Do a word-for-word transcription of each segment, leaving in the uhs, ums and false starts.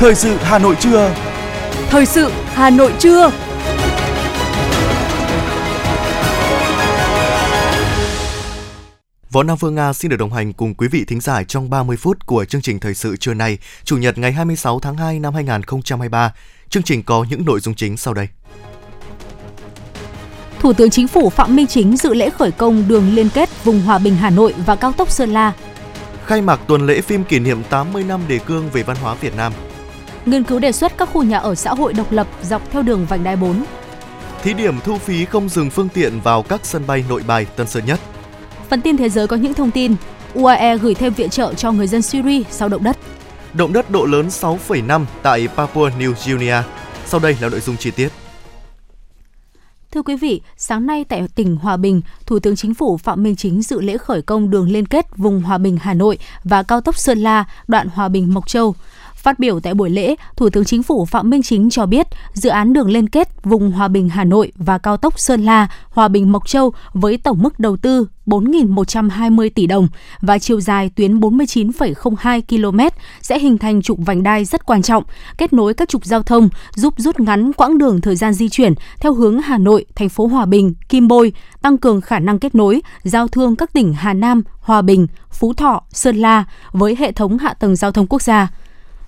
Thời sự Hà Nội trưa. Thời sự Hà Nội trưa. Võ Nam Phương Nga xin được đồng hành cùng quý vị thính giả trong ba mươi phút của chương trình Thời sự trưa nay, Chủ nhật ngày hai mươi sáu tháng hai năm hai nghìn không trăm hai mươi ba. Chương trình có những nội dung chính sau đây. Thủ tướng Chính phủ Phạm Minh Chính dự lễ khởi công đường liên kết vùng Hòa Bình Hà Nội và cao tốc Sơn La. Khai mạc tuần lễ phim kỷ niệm tám mươi năm đề cương về văn hóa Việt Nam. Nghiên cứu đề xuất các khu nhà ở xã hội độc lập dọc theo đường vành đai bốn. Thí điểm thu phí không dừng phương tiện vào các sân bay Nội Bài, Tân Sơn Nhất. Phần tin thế giới có những thông tin, u a e gửi thêm viện trợ cho người dân Syria sau động đất. Động đất độ lớn sáu phẩy năm tại Papua New Guinea. Sau đây là nội dung chi tiết. Thưa quý vị, sáng nay tại tỉnh Hòa Bình, Thủ tướng Chính phủ Phạm Minh Chính dự lễ khởi công đường liên kết vùng Hòa Bình Hà Nội và cao tốc Sơn La, đoạn Hòa Bình Mộc Châu. Phát biểu tại buổi lễ, Thủ tướng Chính phủ Phạm Minh Chính cho biết dự án đường liên kết vùng Hòa Bình Hà Nội và cao tốc Sơn La, Hòa Bình Mộc Châu với tổng mức đầu tư bốn nghìn một trăm hai mươi tỷ đồng và chiều dài tuyến bốn mươi chín phẩy không hai ki lô mét sẽ hình thành trục vành đai rất quan trọng, kết nối các trục giao thông, giúp rút ngắn quãng đường thời gian di chuyển theo hướng Hà Nội, thành phố Hòa Bình, Kim Bôi, tăng cường khả năng kết nối, giao thương các tỉnh Hà Nam, Hòa Bình, Phú Thọ, Sơn La với hệ thống hạ tầng giao thông quốc gia.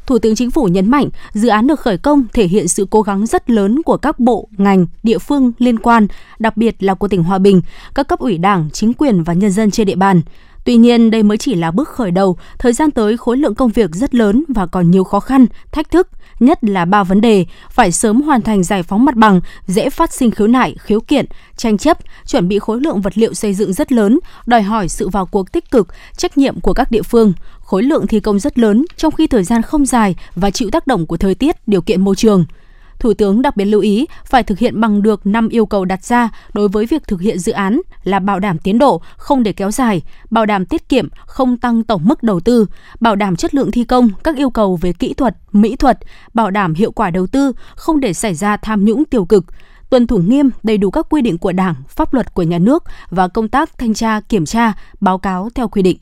Thủ tướng Chính phủ nhấn mạnh, dự án được khởi công thể hiện sự cố gắng rất lớn của các bộ, ngành, địa phương liên quan, đặc biệt là của tỉnh Hòa Bình, các cấp ủy Đảng, chính quyền và nhân dân trên địa bàn. Tuy nhiên, đây mới chỉ là bước khởi đầu, thời gian tới khối lượng công việc rất lớn và còn nhiều khó khăn, thách thức, nhất là ba vấn đề: phải sớm hoàn thành giải phóng mặt bằng, dễ phát sinh khiếu nại, khiếu kiện, tranh chấp, chuẩn bị khối lượng vật liệu xây dựng rất lớn, đòi hỏi sự vào cuộc tích cực, trách nhiệm của các địa phương. Khối lượng thi công rất lớn trong khi thời gian không dài và chịu tác động của thời tiết, điều kiện môi trường. Thủ tướng đặc biệt lưu ý phải thực hiện bằng được năm yêu cầu đặt ra đối với việc thực hiện dự án là bảo đảm tiến độ, không để kéo dài, bảo đảm tiết kiệm, không tăng tổng mức đầu tư, bảo đảm chất lượng thi công, các yêu cầu về kỹ thuật, mỹ thuật, bảo đảm hiệu quả đầu tư, không để xảy ra tham nhũng tiêu cực, tuân thủ nghiêm đầy đủ các quy định của Đảng, pháp luật của nhà nước và công tác thanh tra, kiểm tra, báo cáo theo quy định.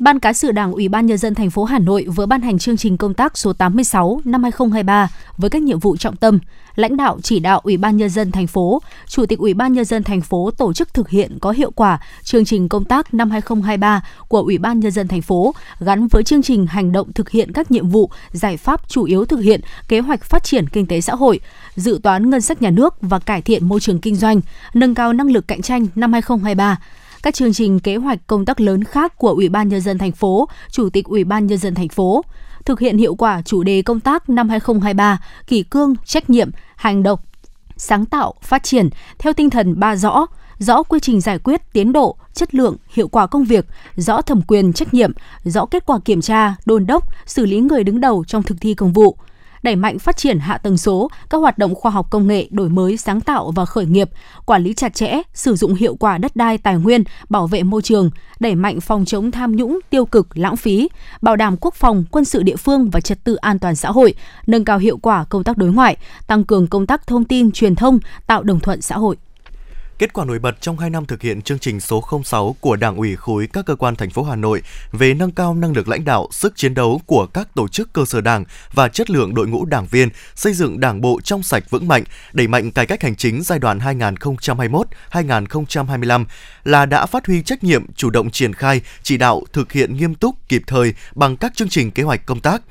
Ban Cán sự Đảng Ủy ban Nhân dân thành phố Hà Nội vừa ban hành chương trình công tác số tám mươi sáu năm hai nghìn không trăm hai mươi ba với các nhiệm vụ trọng tâm. Lãnh đạo chỉ đạo Ủy ban Nhân dân thành phố, Chủ tịch Ủy ban Nhân dân thành phố tổ chức thực hiện có hiệu quả chương trình công tác năm hai nghìn không trăm hai mươi ba của Ủy ban Nhân dân thành phố gắn với chương trình hành động thực hiện các nhiệm vụ, giải pháp chủ yếu thực hiện kế hoạch phát triển kinh tế xã hội, dự toán ngân sách nhà nước và cải thiện môi trường kinh doanh, nâng cao năng lực cạnh tranh năm hai nghìn không trăm hai mươi ba. Các chương trình kế hoạch công tác lớn khác của Ủy ban Nhân dân thành phố, Chủ tịch Ủy ban Nhân dân thành phố thực hiện hiệu quả chủ đề công tác năm hai nghìn không trăm hai mươi ba, kỷ cương, trách nhiệm, hành động, sáng tạo, phát triển theo tinh thần ba rõ: rõ quy trình giải quyết, tiến độ, chất lượng, hiệu quả công việc; rõ thẩm quyền, trách nhiệm; rõ kết quả kiểm tra, đôn đốc, xử lý người đứng đầu trong thực thi công vụ. Đẩy mạnh phát triển hạ tầng số, các hoạt động khoa học công nghệ, đổi mới, sáng tạo và khởi nghiệp, quản lý chặt chẽ, sử dụng hiệu quả đất đai, tài nguyên, bảo vệ môi trường, đẩy mạnh phòng chống tham nhũng, tiêu cực, lãng phí, bảo đảm quốc phòng, quân sự địa phương và trật tự an toàn xã hội, nâng cao hiệu quả công tác đối ngoại, tăng cường công tác thông tin, truyền thông, tạo đồng thuận xã hội. Kết quả nổi bật trong hai năm thực hiện chương trình số không sáu của Đảng ủy khối các cơ quan thành phố Hà Nội về nâng cao năng lực lãnh đạo, sức chiến đấu của các tổ chức cơ sở đảng và chất lượng đội ngũ đảng viên, xây dựng Đảng bộ trong sạch vững mạnh, đẩy mạnh cải cách hành chính giai đoạn hai nghìn không trăm hai mươi mốt đến hai nghìn không trăm hai mươi lăm là đã phát huy trách nhiệm, chủ động triển khai, chỉ đạo, thực hiện nghiêm túc, kịp thời bằng các chương trình kế hoạch công tác.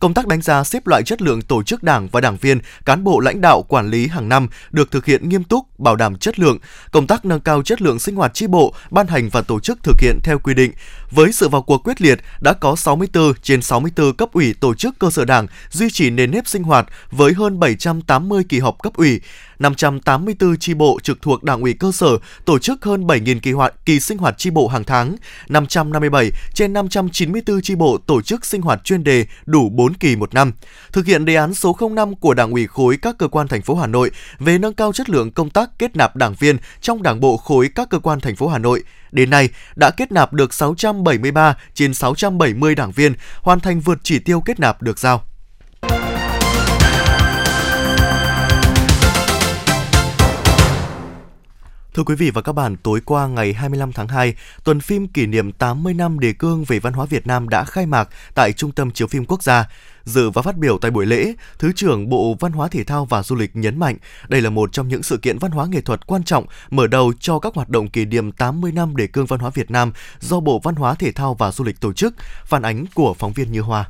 Công tác đánh giá xếp loại chất lượng tổ chức đảng và đảng viên, cán bộ lãnh đạo quản lý hàng năm được thực hiện nghiêm túc, bảo đảm chất lượng. Công tác nâng cao chất lượng sinh hoạt chi bộ, ban hành và tổ chức thực hiện theo quy định. Với sự vào cuộc quyết liệt, đã có sáu mươi tư trên sáu mươi tư cấp ủy tổ chức cơ sở đảng duy trì nền nếp sinh hoạt với hơn bảy trăm tám mươi kỳ họp cấp ủy, năm trăm tám mươi tư chi bộ trực thuộc Đảng ủy cơ sở tổ chức hơn bảy nghìn kỳ hoạt kỳ sinh hoạt chi bộ hàng tháng, năm trăm năm mươi bảy trên năm trăm chín mươi tư chi bộ tổ chức sinh hoạt chuyên đề đủ bốn kỳ một năm. Thực hiện đề án số không năm của Đảng ủy khối các cơ quan thành phố Hà Nội về nâng cao chất lượng công tác kết nạp đảng viên trong Đảng bộ khối các cơ quan thành phố Hà Nội, đến nay đã kết nạp được sáu trăm bảy mươi ba trên sáu trăm bảy mươi đảng viên, hoàn thành vượt chỉ tiêu kết nạp được giao. Thưa quý vị và các bạn, tối qua ngày hai mươi lăm tháng hai, tuần phim kỷ niệm tám mươi năm đề cương về văn hóa Việt Nam đã khai mạc tại Trung tâm Chiếu Phim Quốc gia. Dự và phát biểu tại buổi lễ, Thứ trưởng Bộ Văn hóa Thể thao và Du lịch nhấn mạnh đây là một trong những sự kiện văn hóa nghệ thuật quan trọng mở đầu cho các hoạt động kỷ niệm tám mươi năm đề cương văn hóa Việt Nam do Bộ Văn hóa Thể thao và Du lịch tổ chức, phản ánh của phóng viên Như Hoa.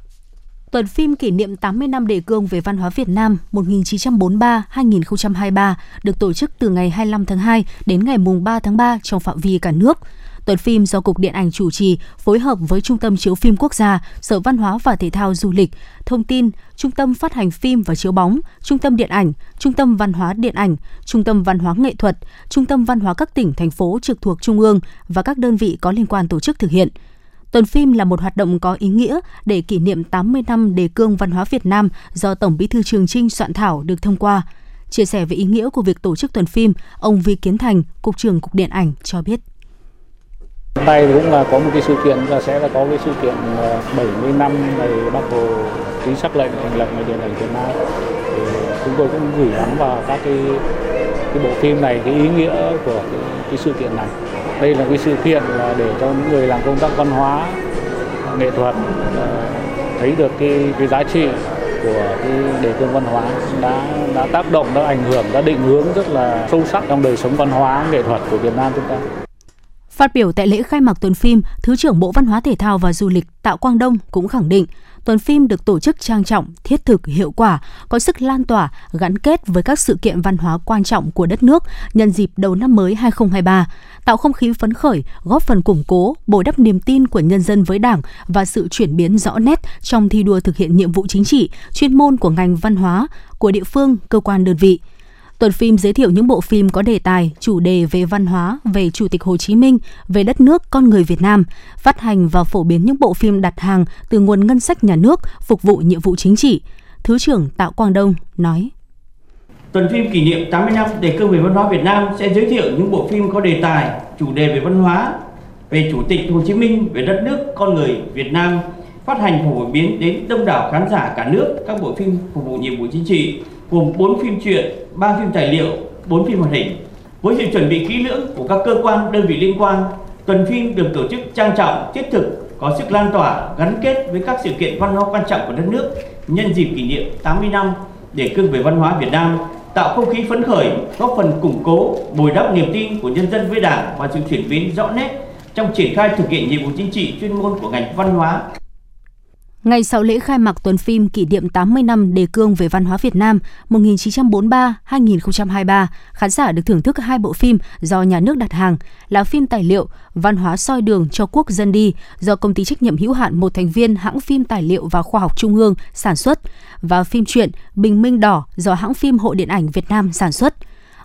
Tuần phim kỷ niệm tám mươi năm đề cương về văn hóa Việt Nam một nghìn chín trăm bốn mươi ba đến hai nghìn không trăm hai mươi ba được tổ chức từ ngày hai mươi lăm tháng hai đến ngày ba tháng ba trong phạm vi cả nước. Tuần phim do Cục Điện ảnh chủ trì phối hợp với Trung tâm Chiếu Phim Quốc gia, Sở Văn hóa và Thể thao Du lịch, Thông tin, Trung tâm Phát hành phim và chiếu bóng, Trung tâm Điện ảnh, Trung tâm Văn hóa Điện ảnh, Trung tâm Văn hóa Nghệ thuật, Trung tâm Văn hóa các tỉnh, thành phố trực thuộc Trung ương và các đơn vị có liên quan tổ chức thực hiện. Tuần phim là một hoạt động có ý nghĩa để kỷ niệm tám mươi năm đề cương văn hóa Việt Nam do Tổng Bí thư Trường Chinh soạn thảo được thông qua. Chia sẻ về ý nghĩa của việc tổ chức tuần phim, ông Vi Kiến Thành, Cục trưởng Cục Điện ảnh cho biết. Hôm nay cũng là có một cái sự kiện, là sẽ là có cái sự kiện bảy mươi năm ngày Bác Hồ ký sắc lệnh thành lập Điện ảnh Việt Nam. Thì chúng tôi cũng gửi gắm vào các cái, cái bộ phim này cái ý nghĩa của cái, cái sự kiện này. Đây là cái sự kiện là để cho những người làm công tác văn hóa, nghệ thuật thấy được cái, cái giá trị của cái đề cương văn hóa đã đã tác động, đã ảnh hưởng, đã định hướng rất là sâu sắc trong đời sống văn hóa, nghệ thuật của Việt Nam chúng ta. Phát biểu tại lễ khai mạc tuần phim, Thứ trưởng Bộ Văn hóa Thể thao và Du lịch Tạ Quang Đông cũng khẳng định tuần phim được tổ chức trang trọng, thiết thực, hiệu quả, có sức lan tỏa, gắn kết với các sự kiện văn hóa quan trọng của đất nước nhân dịp đầu năm mới hai nghìn không trăm hai mươi ba, tạo không khí phấn khởi, góp phần củng cố, bồi đắp niềm tin của nhân dân với Đảng và sự chuyển biến rõ nét trong thi đua thực hiện nhiệm vụ chính trị, chuyên môn của ngành văn hóa, của địa phương, cơ quan đơn vị. Tuần phim giới thiệu những bộ phim có đề tài, chủ đề về văn hóa, về Chủ tịch Hồ Chí Minh, về đất nước, con người Việt Nam, phát hành và phổ biến những bộ phim đặt hàng từ nguồn ngân sách nhà nước, phục vụ nhiệm vụ chính trị. Thứ trưởng Tạ Quang Đông nói. Tuần phim kỷ niệm tám mươi năm đề cương về văn hóa Việt Nam sẽ giới thiệu những bộ phim có đề tài, chủ đề về văn hóa, về Chủ tịch Hồ Chí Minh, về đất nước, con người Việt Nam, phát hành phổ biến đến đông đảo khán giả cả nước các bộ phim phục vụ nhiệm vụ chính trị, gồm bốn phim truyện, ba phim tài liệu, bốn phim hoạt hình. Với sự chuẩn bị kỹ lưỡng của các cơ quan, đơn vị liên quan, tuần phim được tổ chức trang trọng, thiết thực, có sức lan tỏa, gắn kết với các sự kiện văn hóa quan trọng của đất nước nhân dịp kỷ niệm tám mươi năm đề cương về văn hóa Việt Nam, tạo không khí phấn khởi, góp phần củng cố, bồi đắp niềm tin của nhân dân với Đảng và sự chuyển biến rõ nét trong triển khai thực hiện nhiệm vụ chính trị, chuyên môn của ngành văn hóa. Ngay sau lễ khai mạc tuần phim kỷ niệm tám mươi năm đề cương về văn hóa Việt Nam một nghìn chín trăm bốn mươi ba đến hai nghìn không trăm hai mươi ba, khán giả được thưởng thức hai bộ phim do nhà nước đặt hàng là phim tài liệu Văn hóa soi đường cho quốc dân đi do Công ty trách nhiệm hữu hạn một thành viên Hãng phim Tài liệu và Khoa học Trung ương sản xuất và phim truyện Bình minh đỏ do Hãng phim Hội Điện ảnh Việt Nam sản xuất.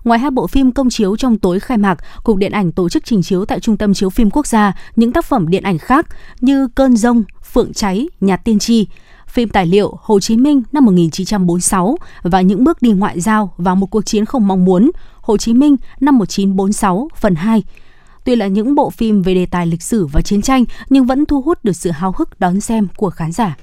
Ngoài hai bộ phim công chiếu trong tối khai mạc, Cục Điện ảnh tổ chức trình chiếu tại Trung tâm Chiếu Phim Quốc gia những tác phẩm điện ảnh khác như Cơn Dông, Phượng Cháy, Nhà Tiên Tri, phim tài liệu Hồ Chí Minh năm một nghìn chín trăm bốn mươi sáu và Những bước đi ngoại giao vào một cuộc chiến không mong muốn, Hồ Chí Minh năm một nghìn chín trăm bốn mươi sáu phần hai. Tuy là những bộ phim về đề tài lịch sử và chiến tranh nhưng vẫn thu hút được sự háo hức đón xem của khán giả.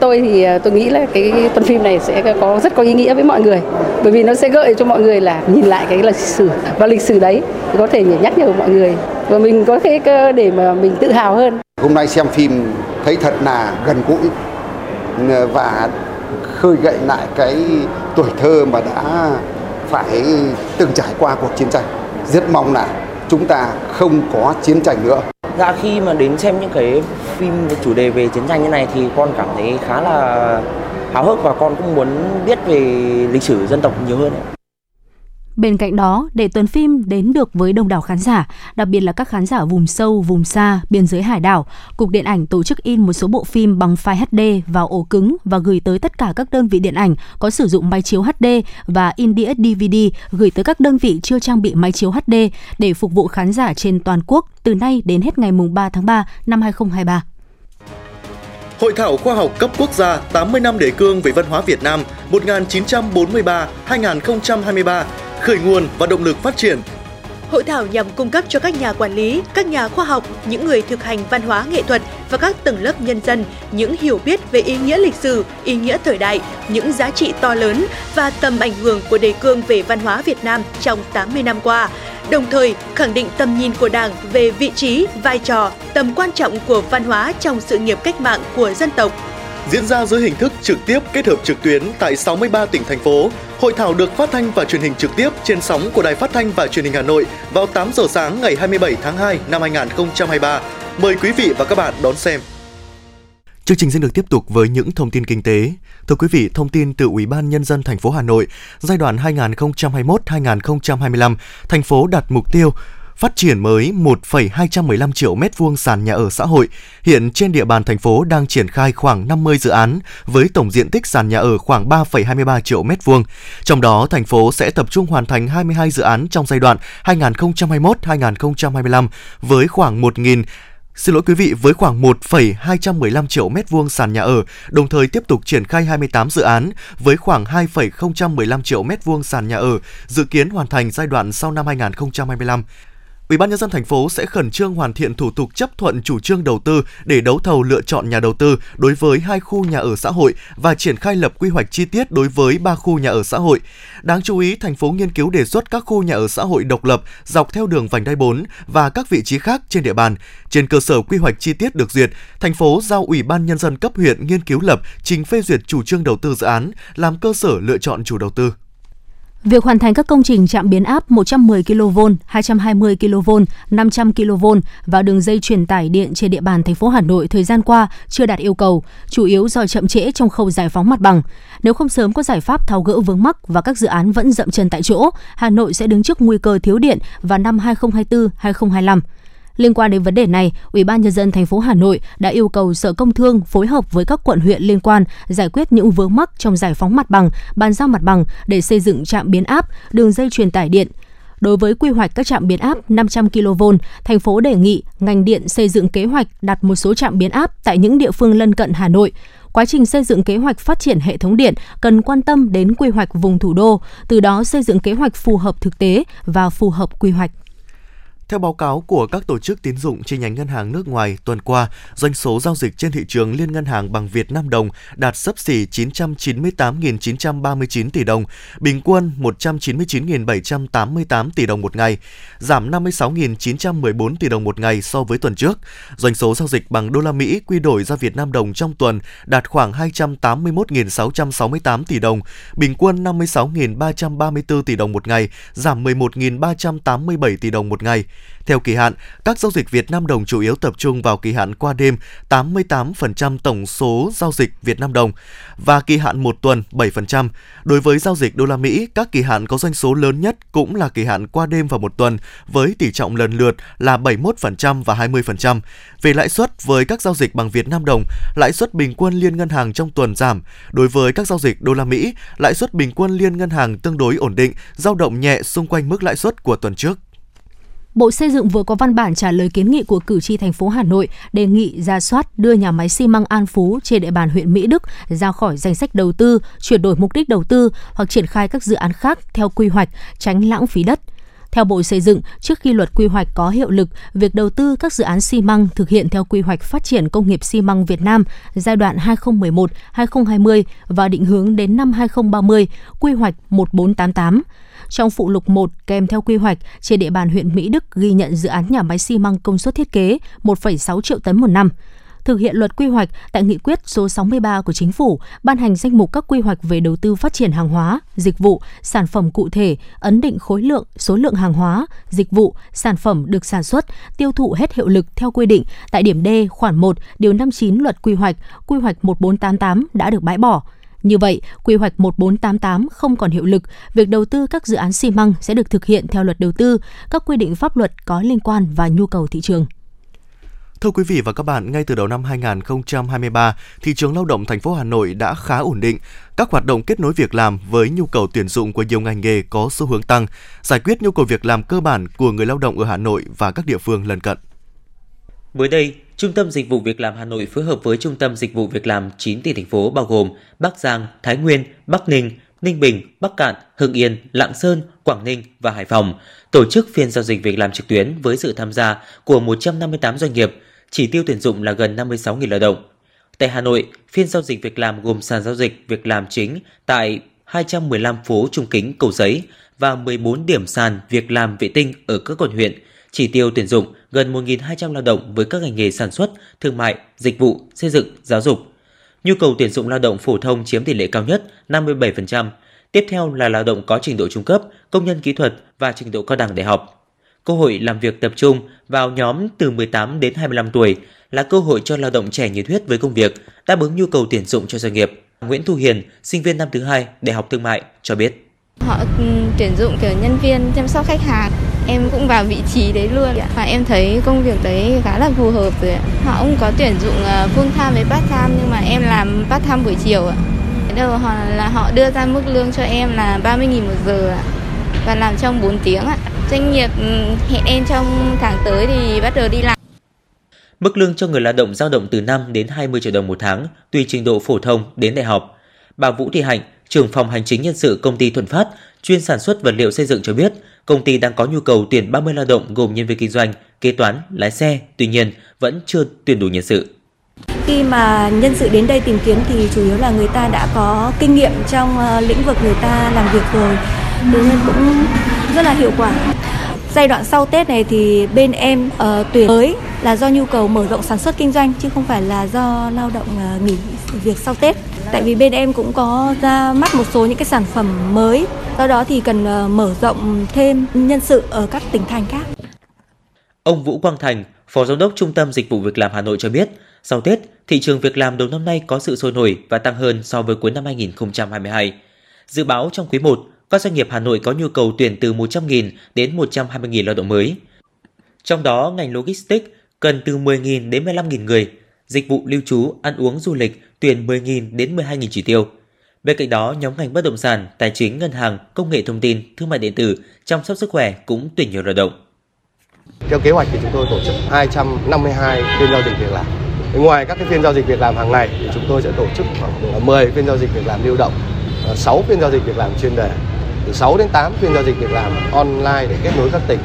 Tôi thì tôi nghĩ là cái, cái tuần phim này sẽ có rất có ý nghĩa với mọi người, bởi vì nó sẽ gợi cho mọi người là nhìn lại cái lịch sử, và lịch sử đấy có thể nhắc nhở mọi người và mình có thể để mà mình tự hào hơn. Hôm nay xem phim thấy thật là gần gũi và khơi gợi lại cái tuổi thơ mà đã phải từng trải qua cuộc chiến tranh. Rất mong là chúng ta không có chiến tranh nữa. Dạ, khi mà đến xem những cái phim chủ đề về chiến tranh như này thì con cảm thấy khá là háo hức và con cũng muốn biết về lịch sử dân tộc nhiều hơn. Bên cạnh đó, để tuần phim đến được với đông đảo khán giả, đặc biệt là các khán giả vùng sâu, vùng xa, biên giới hải đảo, Cục Điện ảnh tổ chức in một số bộ phim bằng file hát đê vào ổ cứng và gửi tới tất cả các đơn vị điện ảnh có sử dụng máy chiếu hát đê và in đĩa đê vê đê gửi tới các đơn vị chưa trang bị máy chiếu hát đê để phục vụ khán giả trên toàn quốc từ nay đến hết ngày ba tháng ba năm hai nghìn không trăm hai mươi ba. Hội thảo khoa học cấp quốc gia tám mươi năm đề cương về văn hóa Việt Nam một nghìn chín trăm bốn mươi ba đến hai nghìn không trăm hai mươi ba, khởi nguồn và động lực phát triển. Hội thảo nhằm cung cấp cho các nhà quản lý, các nhà khoa học, những người thực hành văn hóa nghệ thuật và các tầng lớp nhân dân những hiểu biết về ý nghĩa lịch sử, ý nghĩa thời đại, những giá trị to lớn và tầm ảnh hưởng của đề cương về văn hóa Việt Nam trong tám mươi năm qua, đồng thời khẳng định tầm nhìn của Đảng về vị trí, vai trò, tầm quan trọng của văn hóa trong sự nghiệp cách mạng của dân tộc. Diễn ra dưới hình thức trực tiếp kết hợp trực tuyến tại sáu mươi ba tỉnh, thành phố, hội thảo được phát thanh và truyền hình trực tiếp trên sóng của Đài Phát Thanh và Truyền hình Hà Nội vào tám giờ sáng ngày hai mươi bảy tháng hai năm hai nghìn không trăm hai mươi ba. Mời quý vị và các bạn đón xem. Chương trình sẽ được tiếp tục với những thông tin kinh tế. Thưa quý vị, thông tin từ Ủy ban Nhân dân thành phố Hà Nội, giai đoạn hai nghìn không trăm hai mươi mốt đến hai nghìn không trăm hai mươi lăm, thành phố đặt mục tiêu phát triển mới một phẩy hai một năm triệu mét vuông sàn nhà ở xã hội. Hiện trên địa bàn thành phố đang triển khai khoảng năm mươi dự án với tổng diện tích sàn nhà ở khoảng ba phẩy hai ba triệu mét vuông. Trong đó, thành phố sẽ tập trung hoàn thành hai mươi hai dự án trong giai đoạn hai nghìn không trăm hai mươi mốt đến hai nghìn không trăm hai mươi lăm với khoảng một nghìn Xin lỗi quý vị, với khoảng một phẩy hai một năm triệu mét vuông sàn nhà ở, đồng thời tiếp tục triển khai hai mươi tám dự án với khoảng hai phẩy không một năm triệu mét vuông sàn nhà ở, dự kiến hoàn thành giai đoạn sau năm hai nghìn không trăm hai mươi lăm. Ủy ban Nhân dân thành phố sẽ khẩn trương hoàn thiện thủ tục chấp thuận chủ trương đầu tư để đấu thầu lựa chọn nhà đầu tư đối với hai khu nhà ở xã hội và triển khai lập quy hoạch chi tiết đối với ba khu nhà ở xã hội. Đáng chú ý, thành phố nghiên cứu đề xuất các khu nhà ở xã hội độc lập dọc theo đường vành đai bốn và các vị trí khác trên địa bàn. Trên cơ sở quy hoạch chi tiết được duyệt, thành phố giao Ủy ban Nhân dân cấp huyện nghiên cứu lập trình phê duyệt chủ trương đầu tư dự án, làm cơ sở lựa chọn chủ đầu tư. Việc hoàn thành các công trình trạm biến áp một trăm mười ki-lô-vôn, hai trăm hai mươi ki-lô-vôn, năm trăm ki-lô-vôn và đường dây truyền tải điện trên địa bàn thành phố Hà Nội thời gian qua chưa đạt yêu cầu, chủ yếu do chậm trễ trong khâu giải phóng mặt bằng. Nếu không sớm có giải pháp tháo gỡ vướng mắc và các dự án vẫn dậm chân tại chỗ, Hà Nội sẽ đứng trước nguy cơ thiếu điện vào năm hai nghìn không trăm hai mươi tư đến hai nghìn không trăm hai mươi lăm. Liên quan đến vấn đề này, Ủy ban Nhân dân thành phố Hà Nội đã yêu cầu Sở Công Thương phối hợp với các quận huyện liên quan giải quyết những vướng mắc trong giải phóng mặt bằng, bàn giao mặt bằng để xây dựng trạm biến áp, đường dây truyền tải điện. Đối với quy hoạch các trạm biến áp năm trăm ki-lô-vôn, thành phố đề nghị ngành điện xây dựng kế hoạch đặt một số trạm biến áp tại những địa phương lân cận Hà Nội. Quá trình xây dựng kế hoạch phát triển hệ thống điện cần quan tâm đến quy hoạch vùng thủ đô, từ đó xây dựng kế hoạch phù hợp thực tế và phù hợp quy hoạch. Theo báo cáo của các tổ chức tín dụng chi nhánh ngân hàng nước ngoài, tuần qua, doanh số giao dịch trên thị trường liên ngân hàng bằng Việt Nam đồng đạt xấp xỉ chín trăm chín mươi tám nghìn chín trăm ba mươi chín tỷ đồng, bình quân một trăm chín mươi chín nghìn bảy trăm tám mươi tám tỷ đồng một ngày, giảm năm mươi sáu nghìn chín trăm mười bốn tỷ đồng một ngày so với tuần trước. Doanh số giao dịch bằng đô la Mỹ quy đổi ra Việt Nam đồng trong tuần đạt khoảng hai trăm tám mươi mốt nghìn sáu trăm sáu mươi tám tỷ đồng, bình quân năm mươi sáu nghìn ba trăm ba mươi tư tỷ đồng một ngày, giảm mười một nghìn ba trăm tám mươi bảy tỷ đồng một ngày. Theo kỳ hạn, các giao dịch Việt Nam đồng chủ yếu tập trung vào kỳ hạn qua đêm tám mươi tám phần trăm tổng số giao dịch Việt Nam đồng và kỳ hạn một tuần bảy phần trăm. Đối với giao dịch đô la Mỹ, các kỳ hạn có doanh số lớn nhất cũng là kỳ hạn qua đêm và một tuần với tỷ trọng lần lượt là bảy mươi mốt phần trăm và hai mươi phần trăm. Về lãi suất với các giao dịch bằng Việt Nam đồng, lãi suất bình quân liên ngân hàng trong tuần giảm. Đối với các giao dịch đô la Mỹ, lãi suất bình quân liên ngân hàng tương đối ổn định, dao động nhẹ xung quanh mức lãi suất của tuần trước. Bộ Xây dựng vừa có văn bản trả lời kiến nghị của cử tri thành phố Hà Nội đề nghị rà soát đưa nhà máy xi măng An Phú trên địa bàn huyện Mỹ Đức ra khỏi danh sách đầu tư, chuyển đổi mục đích đầu tư hoặc triển khai các dự án khác theo quy hoạch, tránh lãng phí đất. Theo Bộ Xây dựng, trước khi luật quy hoạch có hiệu lực, việc đầu tư các dự án xi măng thực hiện theo quy hoạch phát triển công nghiệp xi măng Việt Nam giai đoạn hai nghìn không trăm mười một đến hai nghìn không trăm hai mươi và định hướng đến năm hai nghìn không trăm ba mươi, quy hoạch một nghìn bốn trăm tám mươi tám. Trong phụ lục một kèm theo quy hoạch, trên địa bàn huyện Mỹ Đức ghi nhận dự án nhà máy xi măng công suất thiết kế một phẩy sáu triệu tấn một năm. Thực hiện luật quy hoạch, tại nghị quyết số sáu mươi ba của Chính phủ, ban hành danh mục các quy hoạch về đầu tư phát triển hàng hóa, dịch vụ, sản phẩm cụ thể, ấn định khối lượng, số lượng hàng hóa, dịch vụ, sản phẩm được sản xuất, tiêu thụ hết hiệu lực theo quy định tại điểm D khoản một, điều năm mươi chín luật quy hoạch, quy hoạch một nghìn bốn trăm tám mươi tám đã được bãi bỏ. Như vậy, quy hoạch một nghìn bốn trăm tám mươi tám không còn hiệu lực, việc đầu tư các dự án xi măng sẽ được thực hiện theo luật đầu tư, các quy định pháp luật có liên quan và nhu cầu thị trường. Thưa quý vị và các bạn, ngay từ đầu năm hai nghìn không trăm hai mươi ba, thị trường lao động thành phố Hà Nội đã khá ổn định. Các hoạt động kết nối việc làm với nhu cầu tuyển dụng của nhiều ngành nghề có xu hướng tăng, giải quyết nhu cầu việc làm cơ bản của người lao động ở Hà Nội và các địa phương lân cận. Mới đây, Trung tâm Dịch vụ Việc làm Hà Nội phối hợp với Trung tâm Dịch vụ Việc làm chín tỉnh thành phố bao gồm Bắc Giang, Thái Nguyên, Bắc Ninh, Ninh Bình, Bắc Cạn, Hưng Yên, Lạng Sơn, Quảng Ninh và Hải Phòng tổ chức phiên giao dịch việc làm trực tuyến với sự tham gia của một trăm năm mươi tám doanh nghiệp, chỉ tiêu tuyển dụng là gần năm mươi sáu nghìn lao động. Tại Hà Nội, phiên giao dịch việc làm gồm sàn giao dịch việc làm chính tại hai trăm mười lăm phố Trung Kính, Cầu Giấy và mười bốn điểm sàn việc làm vệ tinh ở các quận huyện, chỉ tiêu tuyển dụng gần một nghìn hai trăm lao động với các ngành nghề sản xuất, thương mại, dịch vụ, xây dựng, giáo dục. Nhu cầu tuyển dụng lao động phổ thông chiếm tỷ lệ cao nhất năm mươi bảy phần trăm, tiếp theo là lao động có trình độ trung cấp, công nhân kỹ thuật và trình độ cao đẳng đại học. Cơ hội làm việc tập trung vào nhóm từ mười tám đến hai mươi lăm tuổi là cơ hội cho lao động trẻ nhiệt huyết với công việc, đáp ứng nhu cầu tuyển dụng cho doanh nghiệp. Nguyễn Thu Hiền, sinh viên năm thứ hai, Đại học Thương mại cho biết. Họ tuyển dụng kiểu nhân viên chăm sóc khách hàng, em cũng vào vị trí đấy luôn và em thấy công việc đấy khá là phù hợp rồi. Họ cũng có tuyển dụng full time với part time nhưng mà em làm part time buổi chiều ạ. Đầu họ là họ đưa ra mức lương cho em là ba mươi nghìn một giờ và làm trong bốn tiếng ạ. Doanh nghiệp hẹn em trong tháng tới thì bắt đầu đi làm. Mức lương cho người lao động dao động từ năm đến hai mươi triệu đồng một tháng, tùy trình độ phổ thông đến đại học. Bà Vũ Thị Hạnh, trưởng phòng hành chính nhân sự công ty Thuận Phát, chuyên sản xuất vật liệu xây dựng cho biết, công ty đang có nhu cầu tuyển ba mươi lao động gồm nhân viên kinh doanh, kế toán, lái xe, tuy nhiên vẫn chưa tuyển đủ nhân sự. Khi mà nhân sự đến đây tìm kiếm thì chủ yếu là người ta đã có kinh nghiệm trong lĩnh vực người ta làm việc rồi, tuy nhiên cũng rất là hiệu quả. Giai đoạn sau Tết này thì bên em uh, tuyển mới là do nhu cầu mở rộng sản xuất kinh doanh chứ không phải là do lao động uh, nghỉ việc sau Tết. Tại vì bên em cũng có ra mắt một số những cái sản phẩm mới, do đó thì cần uh, mở rộng thêm nhân sự ở các tỉnh thành khác. Ông Vũ Quang Thành, Phó Giám đốc Trung tâm Dịch vụ Việc làm Hà Nội cho biết, sau Tết, thị trường việc làm đầu năm nay có sự sôi nổi và tăng hơn so với cuối năm hai nghìn không trăm hai mươi hai. Dự báo trong quý I, các doanh nghiệp Hà Nội có nhu cầu tuyển từ một trăm nghìn đến một trăm hai mươi nghìn lao động mới. Trong đó, ngành Logistics cần từ mười nghìn đến mười lăm nghìn người, dịch vụ lưu trú, ăn uống, du lịch tuyển mười nghìn đến mười hai nghìn chỉ tiêu. Bên cạnh đó, nhóm ngành bất động sản, tài chính, ngân hàng, công nghệ thông tin, thương mại điện tử, chăm sóc sức khỏe cũng tuyển nhiều lao động. Theo kế hoạch thì chúng tôi tổ chức hai trăm năm mươi hai phiên giao dịch việc làm. Ngoài các cái phiên giao dịch việc làm hàng ngày thì chúng tôi sẽ tổ chức khoảng mười phiên giao dịch việc làm lưu động, sáu phiên giao dịch việc làm chuyên đề, từ sáu đến tám phiên giao dịch việc làm online để kết nối các tỉnh.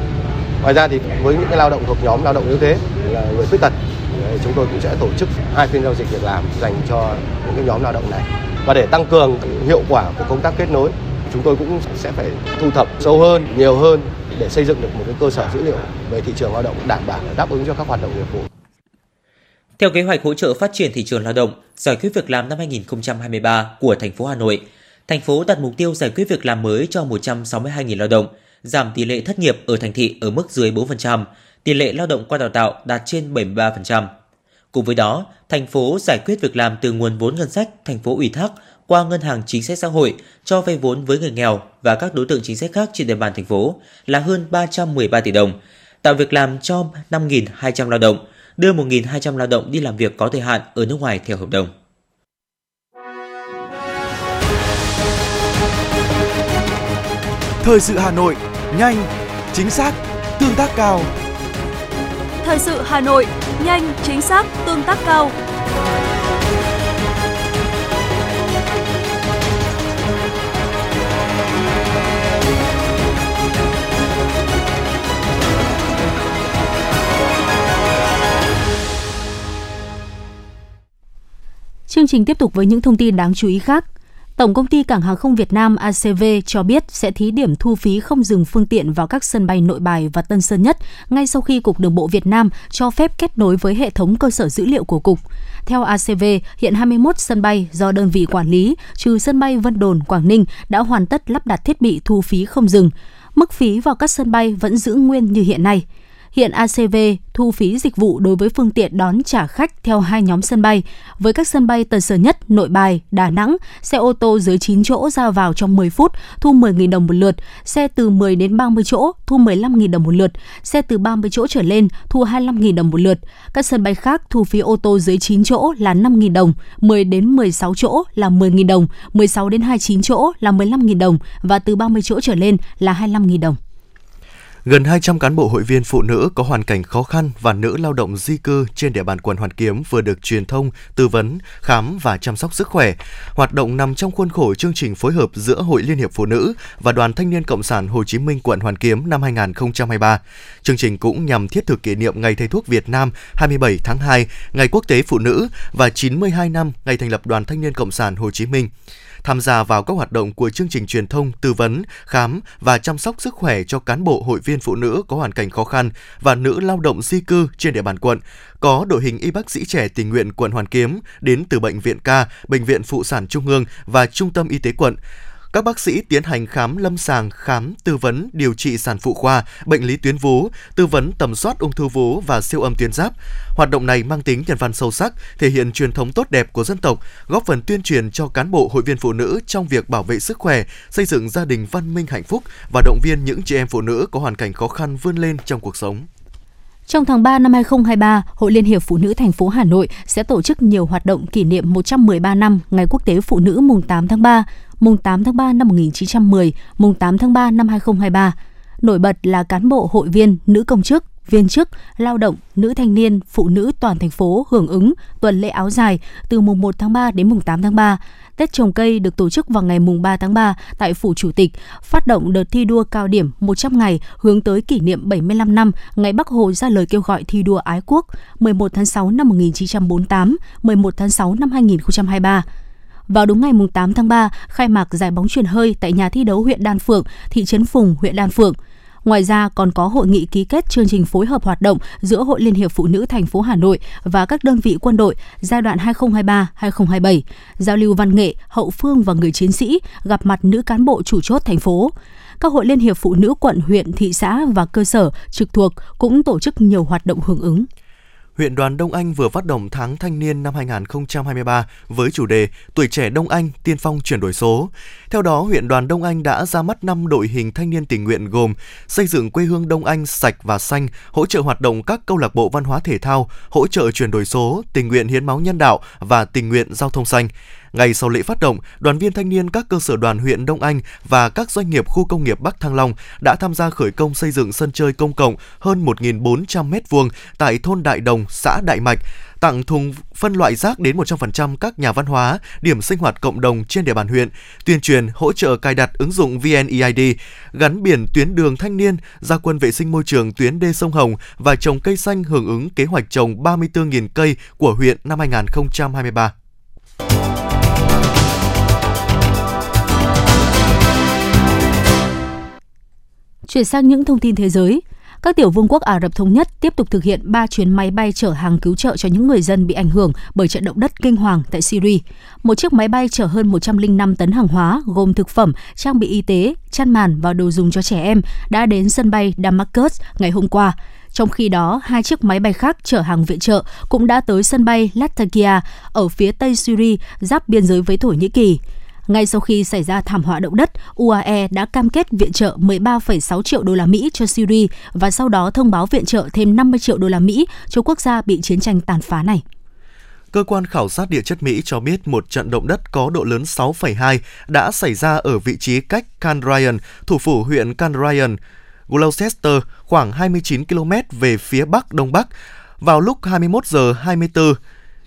Ngoài ra thì với những cái lao động thuộc nhóm lao động yếu thế là người khuyết tật, chúng tôi cũng sẽ tổ chức hai phiên giao dịch việc làm dành cho những cái nhóm lao động này. Và để tăng cường hiệu quả của công tác kết nối, chúng tôi cũng sẽ phải thu thập sâu hơn, nhiều hơn để xây dựng được một cái cơ sở dữ liệu về thị trường lao động đảm bảo đáp ứng cho các hoạt động nghiệp vụ. Theo kế hoạch hỗ trợ phát triển thị trường lao động, giải quyết việc làm năm hai nghìn không trăm hai mươi ba của thành phố Hà Nội, thành phố đặt mục tiêu giải quyết việc làm mới cho một trăm sáu mươi hai nghìn lao động, giảm tỷ lệ thất nghiệp ở thành thị ở mức dưới bốn phần trăm, tỷ lệ lao động qua đào tạo đạt trên bảy mươi ba phần trăm. Cùng với đó, thành phố giải quyết việc làm từ nguồn vốn ngân sách thành phố ủy thác qua Ngân hàng Chính sách Xã hội cho vay vốn với người nghèo và các đối tượng chính sách khác trên địa bàn thành phố là hơn ba trăm mười ba tỷ đồng, tạo việc làm cho năm nghìn hai trăm lao động, đưa một nghìn hai trăm lao động đi làm việc có thời hạn ở nước ngoài theo hợp đồng. Thời sự Hà Nội, nhanh, chính xác, tương tác cao. Thời sự Hà Nội, nhanh, chính xác, tương tác cao. Chương trình tiếp tục với những thông tin đáng chú ý khác. Tổng công ty Cảng hàng không Việt Nam a xê vê cho biết sẽ thí điểm thu phí không dừng phương tiện vào các sân bay Nội Bài và Tân Sơn Nhất ngay sau khi Cục Đường bộ Việt Nam cho phép kết nối với hệ thống cơ sở dữ liệu của Cục. Theo a xê vê, hiện hai mươi mốt sân bay do đơn vị quản lý, trừ sân bay Vân Đồn, Quảng Ninh đã hoàn tất lắp đặt thiết bị thu phí không dừng. Mức phí vào các sân bay vẫn giữ nguyên như hiện nay. Hiện a xê vê thu phí dịch vụ đối với phương tiện đón trả khách theo hai nhóm sân bay. Với các sân bay Tân Sơn Nhất, Nội Bài, Đà Nẵng, xe ô tô dưới chín chỗ ra vào trong mười phút thu mười nghìn đồng một lượt, xe từ mười đến ba mươi chỗ thu mười lăm nghìn đồng một lượt, xe từ ba mươi chỗ trở lên thu hai mươi lăm nghìn đồng một lượt. Các sân bay khác thu phí ô tô dưới chín chỗ là năm nghìn đồng, mười đến mười sáu chỗ là mười nghìn đồng, mười sáu đến hai mươi chín chỗ là mười lăm nghìn đồng và từ ba mươi chỗ trở lên là hai mươi lăm nghìn đồng. Gần hai trăm cán bộ hội viên phụ nữ có hoàn cảnh khó khăn và nữ lao động di cư trên địa bàn quận Hoàn Kiếm vừa được truyền thông, tư vấn, khám và chăm sóc sức khỏe. Hoạt động nằm trong khuôn khổ chương trình phối hợp giữa Hội Liên Hiệp Phụ Nữ và Đoàn Thanh niên Cộng sản Hồ Chí Minh quận Hoàn Kiếm năm hai không hai ba. Chương trình cũng nhằm thiết thực kỷ niệm Ngày Thầy thuốc Việt Nam hai mươi bảy tháng hai, Ngày Quốc tế Phụ nữ và chín mươi hai năm ngày thành lập Đoàn Thanh niên Cộng sản Hồ Chí Minh. Tham gia vào các hoạt động của chương trình truyền thông, tư vấn, khám và chăm sóc sức khỏe cho cán bộ hội viên phụ nữ có hoàn cảnh khó khăn và nữ lao động di cư trên địa bàn quận, có đội hình y bác sĩ trẻ tình nguyện quận Hoàn Kiếm đến từ Bệnh viện Ca, Bệnh viện Phụ sản Trung ương và Trung tâm Y tế quận. Các bác sĩ tiến hành khám lâm sàng, khám, tư vấn, điều trị sản phụ khoa, bệnh lý tuyến vú, tư vấn tầm soát ung thư vú và siêu âm tuyến giáp. Hoạt động này mang tính nhân văn sâu sắc, thể hiện truyền thống tốt đẹp của dân tộc, góp phần tuyên truyền cho cán bộ hội viên phụ nữ trong việc bảo vệ sức khỏe, xây dựng gia đình văn minh hạnh phúc và động viên những chị em phụ nữ có hoàn cảnh khó khăn vươn lên trong cuộc sống. Trong tháng ba năm hai không hai ba, Hội Liên hiệp Phụ nữ thành phố Hà Nội sẽ tổ chức nhiều hoạt động kỷ niệm một trăm mười ba năm Ngày Quốc tế Phụ nữ mùng tám tháng ba, mùng tám tháng ba năm một nghìn chín trăm mười, mùng tám tháng ba năm hai không hai ba. Nổi bật là cán bộ hội viên, nữ công chức, viên chức, lao động, nữ thanh niên, phụ nữ toàn thành phố hưởng ứng tuần lễ áo dài từ mùng một tháng ba đến mùng tám tháng ba. Tết trồng cây được tổ chức vào ngày mùng ba tháng ba tại Phủ Chủ tịch, phát động đợt thi đua cao điểm một trăm ngày hướng tới kỷ niệm bảy mươi lăm năm ngày Bác Hồ ra lời kêu gọi thi đua ái quốc mười một tháng sáu năm một nghìn chín trăm bốn mươi tám, mười một tháng sáu năm hai không hai ba. Vào đúng ngày tám tháng ba, khai mạc giải bóng chuyền hơi tại nhà thi đấu huyện Đan Phượng, thị trấn Phùng, huyện Đan Phượng. Ngoài ra còn có hội nghị ký kết chương trình phối hợp hoạt động giữa Hội Liên hiệp Phụ nữ thành phố Hà Nội và các đơn vị quân đội giai đoạn hai không hai ba đến hai không hai bảy, giao lưu văn nghệ, hậu phương và người chiến sĩ, gặp mặt nữ cán bộ chủ chốt thành phố. Các hội liên hiệp phụ nữ quận, huyện, thị xã và cơ sở trực thuộc cũng tổ chức nhiều hoạt động hưởng ứng. Huyện Đoàn Đông Anh vừa phát động tháng thanh niên năm hai không hai ba với chủ đề Tuổi trẻ Đông Anh tiên phong chuyển đổi số. Theo đó, huyện Đoàn Đông Anh đã ra mắt năm đội hình thanh niên tình nguyện gồm xây dựng quê hương Đông Anh sạch và xanh, hỗ trợ hoạt động các câu lạc bộ văn hóa thể thao, hỗ trợ chuyển đổi số, tình nguyện hiến máu nhân đạo và tình nguyện giao thông xanh. Ngày sau lễ phát động, đoàn viên thanh niên các cơ sở đoàn huyện Đông Anh và các doanh nghiệp khu công nghiệp Bắc Thăng Long đã tham gia khởi công xây dựng sân chơi công cộng hơn một nghìn bốn trăm mét vuông tại thôn Đại Đồng, xã Đại Mạch, tặng thùng phân loại rác đến một trăm phần trăm các nhà văn hóa, điểm sinh hoạt cộng đồng trên địa bàn huyện, tuyên truyền hỗ trợ cài đặt ứng dụng vê en e i đê, gắn biển tuyến đường thanh niên, gia quân vệ sinh môi trường tuyến đê sông Hồng và trồng cây xanh hưởng ứng kế hoạch trồng ba mươi tư nghìn cây của huyện năm hai không hai ba. Chuyển sang những thông tin thế giới, các tiểu vương quốc Ả Rập Thống Nhất tiếp tục thực hiện ba chuyến máy bay chở hàng cứu trợ cho những người dân bị ảnh hưởng bởi trận động đất kinh hoàng tại Syria. Một chiếc máy bay chở hơn một trăm lẻ năm tấn hàng hóa gồm thực phẩm, trang bị y tế, chăn màn và đồ dùng cho trẻ em đã đến sân bay Damascus ngày hôm qua. Trong khi đó, hai chiếc máy bay khác chở hàng viện trợ cũng đã tới sân bay Latakia ở phía tây Syria, giáp biên giới với Thổ Nhĩ Kỳ. Ngay sau khi xảy ra thảm họa động đất, u a e đã cam kết viện trợ mười ba phẩy sáu triệu đô la Mỹ cho Syria và sau đó thông báo viện trợ thêm năm mươi triệu đô la Mỹ cho quốc gia bị chiến tranh tàn phá này. Cơ quan khảo sát địa chất Mỹ cho biết một trận động đất có độ lớn sáu phẩy hai đã xảy ra ở vị trí cách Kandrian, thủ phủ huyện Kandrian, Gloucester, khoảng hai mươi chín ki lô mét về phía bắc đông bắc vào lúc hai mươi mốt giờ hai mươi tư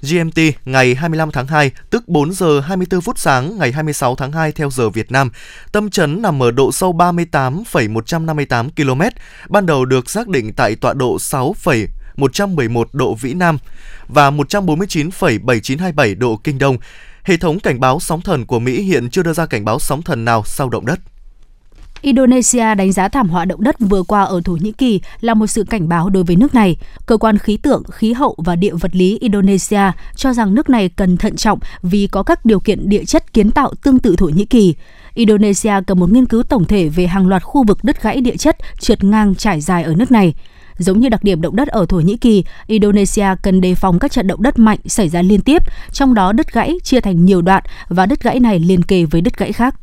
giê em tê ngày hai mươi lăm tháng hai, tức bốn giờ hai mươi tư phút sáng ngày hai mươi sáu tháng hai theo giờ Việt Nam. Tâm chấn nằm ở độ sâu ba mươi tám phẩy một trăm năm mươi tám ki lô mét, ban đầu được xác định tại tọa độ sáu phẩy một trăm mười một độ Vĩ Nam và một trăm bốn mươi chín phẩy bảy chín hai bảy độ Kinh Đông. Hệ thống cảnh báo sóng thần của Mỹ hiện chưa đưa ra cảnh báo sóng thần nào sau động đất. Indonesia đánh giá thảm họa động đất vừa qua ở Thổ Nhĩ Kỳ là một sự cảnh báo đối với nước này. Cơ quan khí tượng, khí hậu và địa vật lý Indonesia cho rằng nước này cần thận trọng vì có các điều kiện địa chất kiến tạo tương tự Thổ Nhĩ Kỳ. Indonesia cần một nghiên cứu tổng thể về hàng loạt khu vực đứt gãy địa chất trượt ngang trải dài ở nước này. Giống như đặc điểm động đất ở Thổ Nhĩ Kỳ, Indonesia cần đề phòng các trận động đất mạnh xảy ra liên tiếp, trong đó đứt gãy chia thành nhiều đoạn và đứt gãy này liên kề với đứt gãy khác.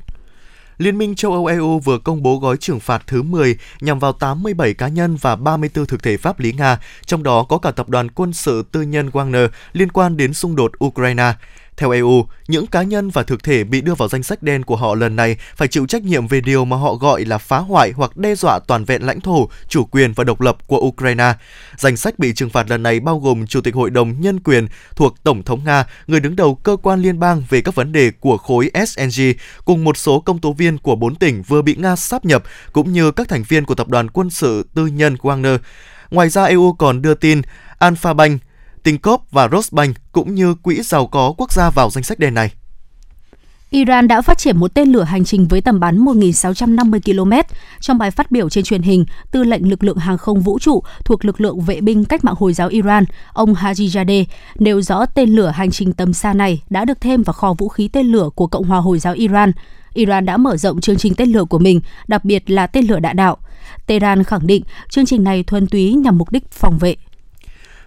Liên minh châu Âu e u vừa công bố gói trừng phạt thứ mười nhằm vào tám mươi bảy cá nhân và ba mươi tư thực thể pháp lý Nga, trong đó có cả tập đoàn quân sự tư nhân Wagner liên quan đến xung đột Ukraine. Theo e u, những cá nhân và thực thể bị đưa vào danh sách đen của họ lần này phải chịu trách nhiệm về điều mà họ gọi là phá hoại hoặc đe dọa toàn vẹn lãnh thổ, chủ quyền và độc lập của Ukraine. Danh sách bị trừng phạt lần này bao gồm Chủ tịch Hội đồng Nhân quyền thuộc Tổng thống Nga, người đứng đầu cơ quan liên bang về các vấn đề của khối ét en giê, cùng một số công tố viên của bốn tỉnh vừa bị Nga sáp nhập, cũng như các thành viên của tập đoàn quân sự tư nhân Wagner. Ngoài ra, e u còn đưa tin Alpha Bank, Tinkoff và Rosbank cũng như quỹ giàu có quốc gia vào danh sách đen này. Iran đã phát triển một tên lửa hành trình với tầm bắn một nghìn sáu trăm năm mươi ki lô mét. Trong bài phát biểu trên truyền hình, Tư lệnh lực lượng hàng không vũ trụ thuộc lực lượng vệ binh cách mạng Hồi giáo Iran, ông Hajizadeh, nêu rõ tên lửa hành trình tầm xa này đã được thêm vào kho vũ khí tên lửa của Cộng hòa Hồi giáo Iran. Iran đã mở rộng chương trình tên lửa của mình, đặc biệt là tên lửa đạn đạo. Tehran khẳng định chương trình này thuần túy nhằm mục đích phòng vệ.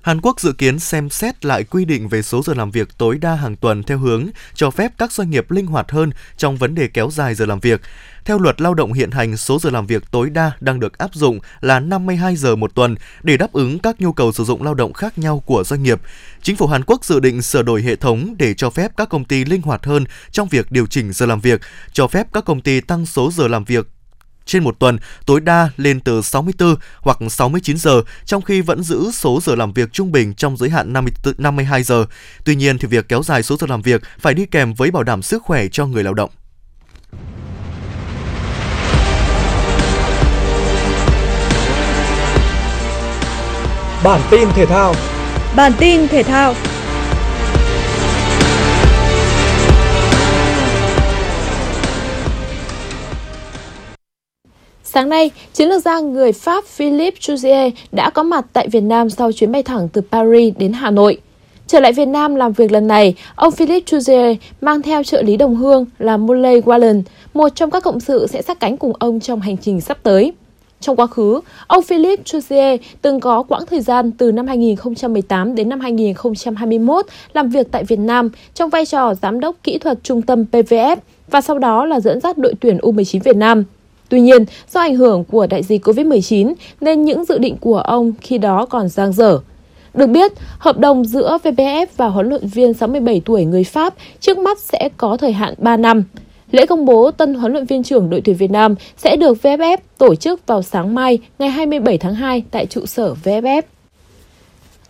Hàn Quốc dự kiến xem xét lại quy định về số giờ làm việc tối đa hàng tuần theo hướng cho phép các doanh nghiệp linh hoạt hơn trong vấn đề kéo dài giờ làm việc. Theo luật lao động hiện hành, số giờ làm việc tối đa đang được áp dụng là năm mươi hai giờ một tuần để đáp ứng các nhu cầu sử dụng lao động khác nhau của doanh nghiệp. Chính phủ Hàn Quốc dự định sửa đổi hệ thống để cho phép các công ty linh hoạt hơn trong việc điều chỉnh giờ làm việc, cho phép các công ty tăng số giờ làm việc trên một tuần tối đa lên từ sáu mươi tư hoặc sáu mươi chín giờ, trong khi vẫn giữ số giờ làm việc trung bình trong giới hạn năm mươi hai giờ. Tuy nhiên, thì việc kéo dài số giờ làm việc phải đi kèm với bảo đảm sức khỏe cho người lao động. Bản tin thể thao. Bản tin thể thao. Sáng nay, chiến lược gia người Pháp Philippe Jouzie đã có mặt tại Việt Nam sau chuyến bay thẳng từ Paris đến Hà Nội. Trở lại Việt Nam làm việc lần này, ông Philippe Jouzie mang theo trợ lý đồng hương là Molly Wallen, một trong các cộng sự sẽ sát cánh cùng ông trong hành trình sắp tới. Trong quá khứ, ông Philippe Jouzie từng có quãng thời gian từ năm hai nghìn không trăm mười tám đến năm hai nghìn không trăm hai mươi mốt làm việc tại Việt Nam trong vai trò giám đốc kỹ thuật trung tâm vê ép ép và sau đó là dẫn dắt đội tuyển u mười chín Việt Nam. Tuy nhiên, do ảnh hưởng của đại dịch cô vít mười chín nên những dự định của ông khi đó còn dang dở. Được biết, hợp đồng giữa vê pê ép và huấn luyện viên sáu mươi bảy tuổi người Pháp trước mắt sẽ có thời hạn ba năm. Lễ công bố tân huấn luyện viên trưởng đội tuyển Việt Nam sẽ được vê ép ép tổ chức vào sáng mai ngày hai mươi bảy tháng hai tại trụ sở vê ép ép.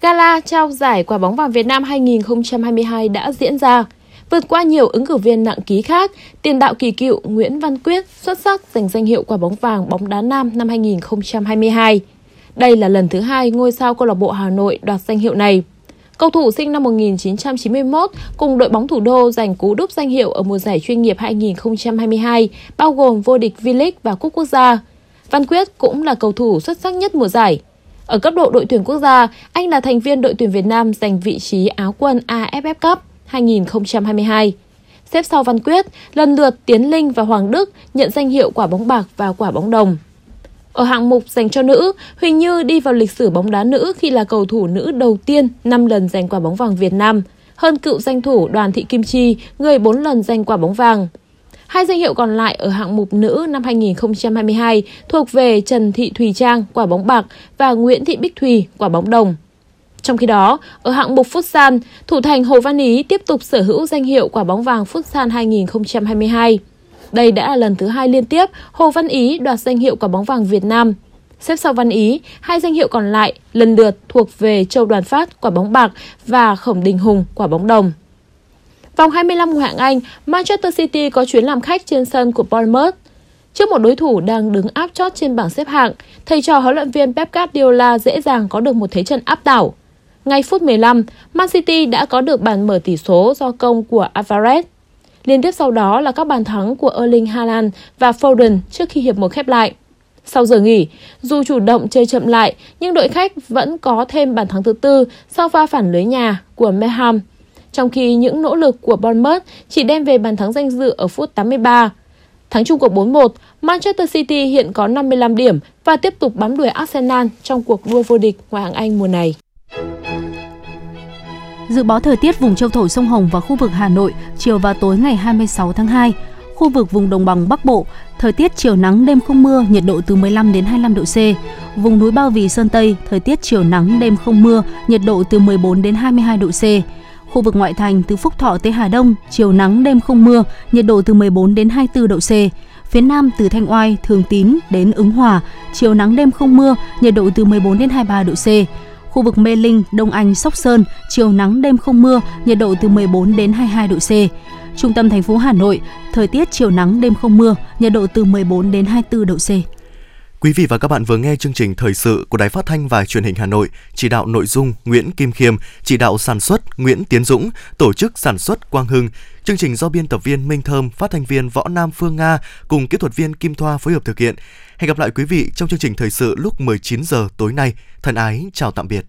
Gala trao giải quả bóng vàng Việt Nam hai nghìn không trăm hai mươi hai đã diễn ra. Vượt qua nhiều ứng cử viên nặng ký khác, tiền đạo kỳ cựu Nguyễn Văn Quyết xuất sắc giành danh hiệu quả bóng vàng bóng đá nam năm hai nghìn không trăm hai mươi hai. Đây là lần thứ hai ngôi sao câu lạc bộ Hà Nội đoạt danh hiệu này. Cầu thủ sinh năm một nghìn chín trăm chín mươi mốt cùng đội bóng thủ đô giành cú đúp danh hiệu ở mùa giải chuyên nghiệp hai nghìn không trăm hai mươi hai, bao gồm vô địch V-League và Cúp Quốc gia. Văn Quyết cũng là cầu thủ xuất sắc nhất mùa giải. Ở cấp độ đội tuyển quốc gia, anh là thành viên đội tuyển Việt Nam giành vị trí áo quân a ép ép Cup hai nghìn không trăm hai mươi hai. Xếp sau Văn Quyết, lần lượt Tiến Linh và Hoàng Đức nhận danh hiệu quả bóng bạc và quả bóng đồng. Ở hạng mục dành cho nữ, Huỳnh Như đi vào lịch sử bóng đá nữ khi là cầu thủ nữ đầu tiên năm lần giành quả bóng vàng Việt Nam, hơn cựu danh thủ Đoàn Thị Kim Chi, người bốn lần giành quả bóng vàng. Hai danh hiệu còn lại ở hạng mục nữ năm hai nghìn không trăm hai mươi hai thuộc về Trần Thị Thùy Trang, quả bóng bạc và Nguyễn Thị Bích Thùy, quả bóng đồng. Trong khi đó, ở hạng mục Futsal, thủ thành Hồ Văn Ý tiếp tục sở hữu danh hiệu quả bóng vàng Futsal hai nghìn không trăm hai mươi hai. Đây đã là lần thứ hai liên tiếp Hồ Văn Ý đoạt danh hiệu quả bóng vàng Việt Nam. Xếp sau Văn Ý, hai danh hiệu còn lại lần lượt thuộc về Châu Đoàn Phát, quả bóng bạc và Khổng Đình Hùng, quả bóng đồng. Vòng hai mươi lăm ngoại hạng Anh, Manchester City có chuyến làm khách trên sân của Bournemouth. Trước một đối thủ đang đứng áp chót trên bảng xếp hạng, thầy trò huấn luyện viên Pep Guardiola dễ dàng có được một thế trận áp đảo. Ngay phút mười lăm, Man City đã có được bàn mở tỷ số do công của Alvarez. Liên tiếp sau đó là các bàn thắng của Erling Haaland và Foden trước khi hiệp một khép lại. Sau giờ nghỉ, dù chủ động chơi chậm lại, nhưng đội khách vẫn có thêm bàn thắng thứ tư sau pha phản lưới nhà của Meham, trong khi những nỗ lực của Bournemouth chỉ đem về bàn thắng danh dự ở phút tám mươi ba. Thắng chung cuộc bốn một, Manchester City hiện có năm mươi lăm điểm và tiếp tục bám đuổi Arsenal trong cuộc đua vô địch ngoại hạng Anh mùa này. Dự báo thời tiết vùng châu thổ sông Hồng và khu vực Hà Nội chiều và tối ngày hai mươi sáu tháng hai. Khu vực vùng đồng bằng Bắc Bộ, thời tiết chiều nắng đêm không mưa, nhiệt độ từ mười lăm đến hai mươi lăm độ C. Vùng núi Ba Vì Sơn Tây, thời tiết chiều nắng đêm không mưa, nhiệt độ từ mười bốn đến hai mươi hai độ C. Khu vực ngoại thành từ Phúc Thọ tới Hà Đông, chiều nắng đêm không mưa, nhiệt độ từ mười bốn đến hai mươi tư độ C. Phía Nam từ Thanh Oai, Thường Tín đến Ứng Hòa, chiều nắng đêm không mưa, nhiệt độ từ mười bốn đến hai mươi ba độ C. Khu vực Mê Linh, Đông Anh, Sóc Sơn, chiều nắng đêm không mưa, nhiệt độ từ mười bốn đến hai mươi hai độ C. Trung tâm thành phố Hà Nội, thời tiết chiều nắng đêm không mưa, nhiệt độ từ mười bốn đến hai mươi tư độ C. Quý vị và các bạn vừa nghe chương trình thời sự của Đài Phát thanh và Truyền hình Hà Nội, chỉ đạo nội dung Nguyễn Kim Khiêm, chỉ đạo sản xuất Nguyễn Tiến Dũng, tổ chức sản xuất Quang Hưng. Chương trình do biên tập viên Minh Thơm, phát thanh viên Võ Nam Phương Nga cùng kỹ thuật viên Kim Thoa phối hợp thực hiện. Hẹn gặp lại quý vị trong chương trình thời sự lúc mười chín giờ tối nay. Thân ái chào tạm biệt.